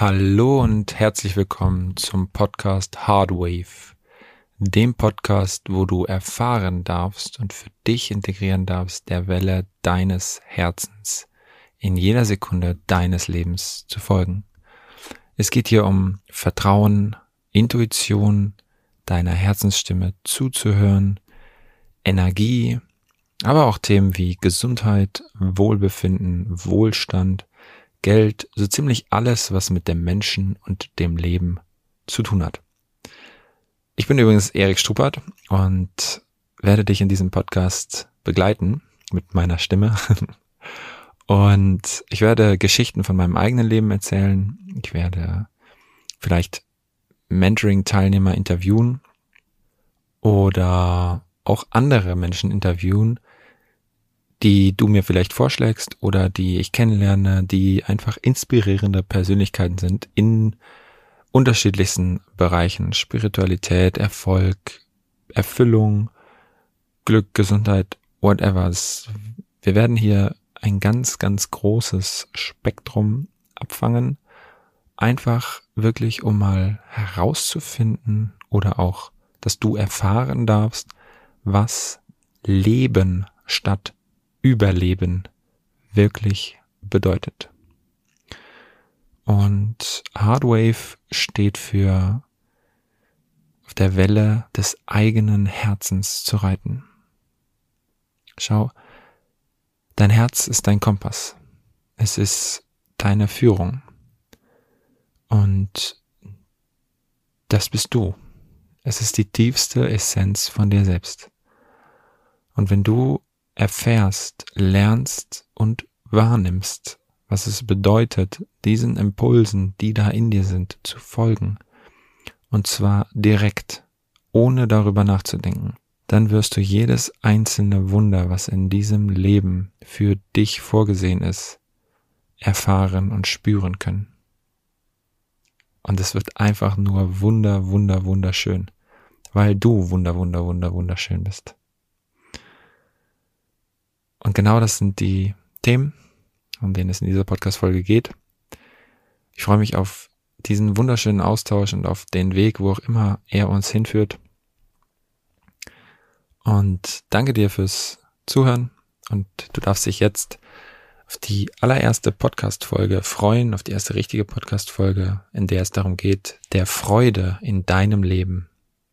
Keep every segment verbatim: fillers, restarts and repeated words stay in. Hallo und herzlich willkommen zum Podcast Hardwave, dem Podcast, wo du erfahren darfst und für dich integrieren darfst, der Welle deines Herzens in jeder Sekunde deines Lebens zu folgen. Es geht hier um Vertrauen, Intuition, deiner Herzensstimme zuzuhören, Energie, aber auch Themen wie Gesundheit, Wohlbefinden, Wohlstand, Geld, so ziemlich alles, was mit dem Menschen und dem Leben zu tun hat. Ich bin übrigens Erik Strupert und werde dich in diesem Podcast begleiten mit meiner Stimme. Und ich werde Geschichten von meinem eigenen Leben erzählen. Ich werde vielleicht Mentoring-Teilnehmer interviewen oder auch andere Menschen interviewen, die du mir vielleicht vorschlägst oder die ich kennenlerne, die einfach inspirierende Persönlichkeiten sind in unterschiedlichsten Bereichen. Spiritualität, Erfolg, Erfüllung, Glück, Gesundheit, whatever. Wir werden hier ein ganz, ganz großes Spektrum abfangen. Einfach wirklich, um mal herauszufinden oder auch, dass du erfahren darfst, was Leben statt Überleben wirklich bedeutet. Und Hardwave steht für auf der Welle des eigenen Herzens zu reiten. Schau, dein Herz ist dein Kompass. Es ist deine Führung. Und das bist du. Es ist die tiefste Essenz von dir selbst. Und wenn du erfährst, lernst und wahrnimmst, was es bedeutet, diesen Impulsen, die da in dir sind, zu folgen, und zwar direkt, ohne darüber nachzudenken, dann wirst du jedes einzelne Wunder, was in diesem Leben für dich vorgesehen ist, erfahren und spüren können. Und es wird einfach nur wunder, wunder, wunderschön, weil du wunder, wunder, wunder, wunderschön bist. Und genau das sind die Themen, um denen es in dieser Podcast-Folge geht. Ich freue mich auf diesen wunderschönen Austausch und auf den Weg, wo auch immer er uns hinführt. Und danke dir fürs Zuhören. Und du darfst dich jetzt auf die allererste Podcast-Folge freuen, auf die erste richtige Podcast-Folge, in der es darum geht, der Freude in deinem Leben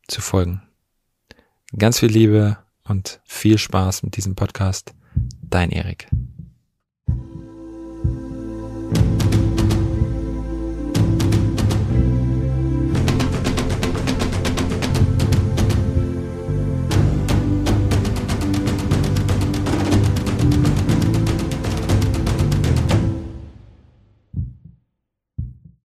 zu folgen. Ganz viel Liebe und viel Spaß mit diesem Podcast. Dein Erik.